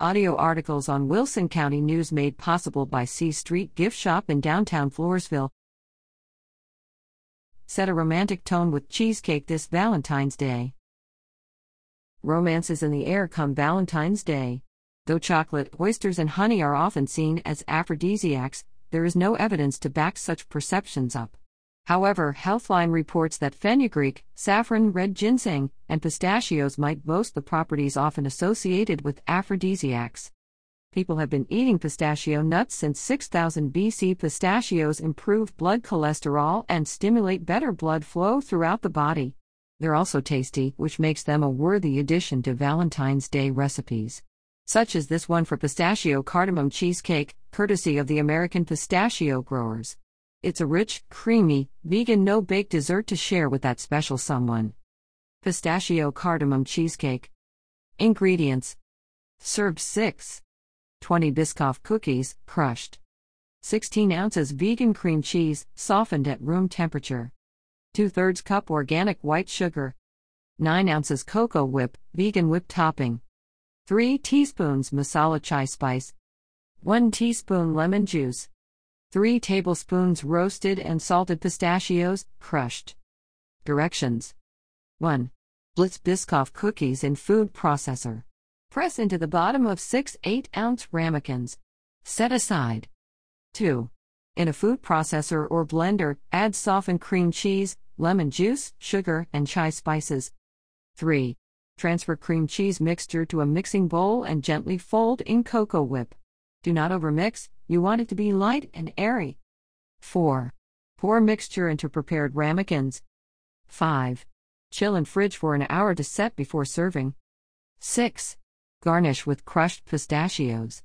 Audio articles on Wilson County News made possible by C Street Gift Shop in downtown Floresville. Set a romantic tone with cheesecake this Valentine's Day. Romance is in the air come Valentine's Day. Though chocolate, oysters, and honey are often seen as aphrodisiacs, there is no evidence to back such perceptions up. However, Healthline reports that fenugreek, saffron, red ginseng, and pistachios might boast the properties often associated with aphrodisiacs. People have been eating pistachio nuts since 6000 BC. Pistachios improve blood cholesterol and stimulate better blood flow throughout the body. They're also tasty, which makes them a worthy addition to Valentine's Day recipes, such as this one for pistachio cardamom cheesecake, courtesy of the American Pistachio Growers. It's a rich, creamy, vegan no-bake dessert to share with that special someone. Pistachio cardamom cheesecake. Ingredients. Served 6. 20 Biscoff cookies, crushed. 16 ounces vegan cream cheese, softened at room temperature. 2/3 cup organic white sugar. 9 ounces cocoa whip, vegan whip topping. 3 teaspoons masala chai spice. 1 teaspoon lemon juice. 3 tablespoons roasted and salted pistachios, crushed. Directions. 1. Blitz Biscoff cookies in food processor. Press into the bottom of 6 8-ounce ramekins. Set aside. 2. In a food processor or blender, add softened cream cheese, lemon juice, sugar, and chai spices. 3. Transfer cream cheese mixture to a mixing bowl and gently fold in cocoa whip. Do not overmix, you want it to be light and airy. 4. Pour mixture into prepared ramekins. 5. Chill in fridge for an hour to set before serving. 6. Garnish with crushed pistachios.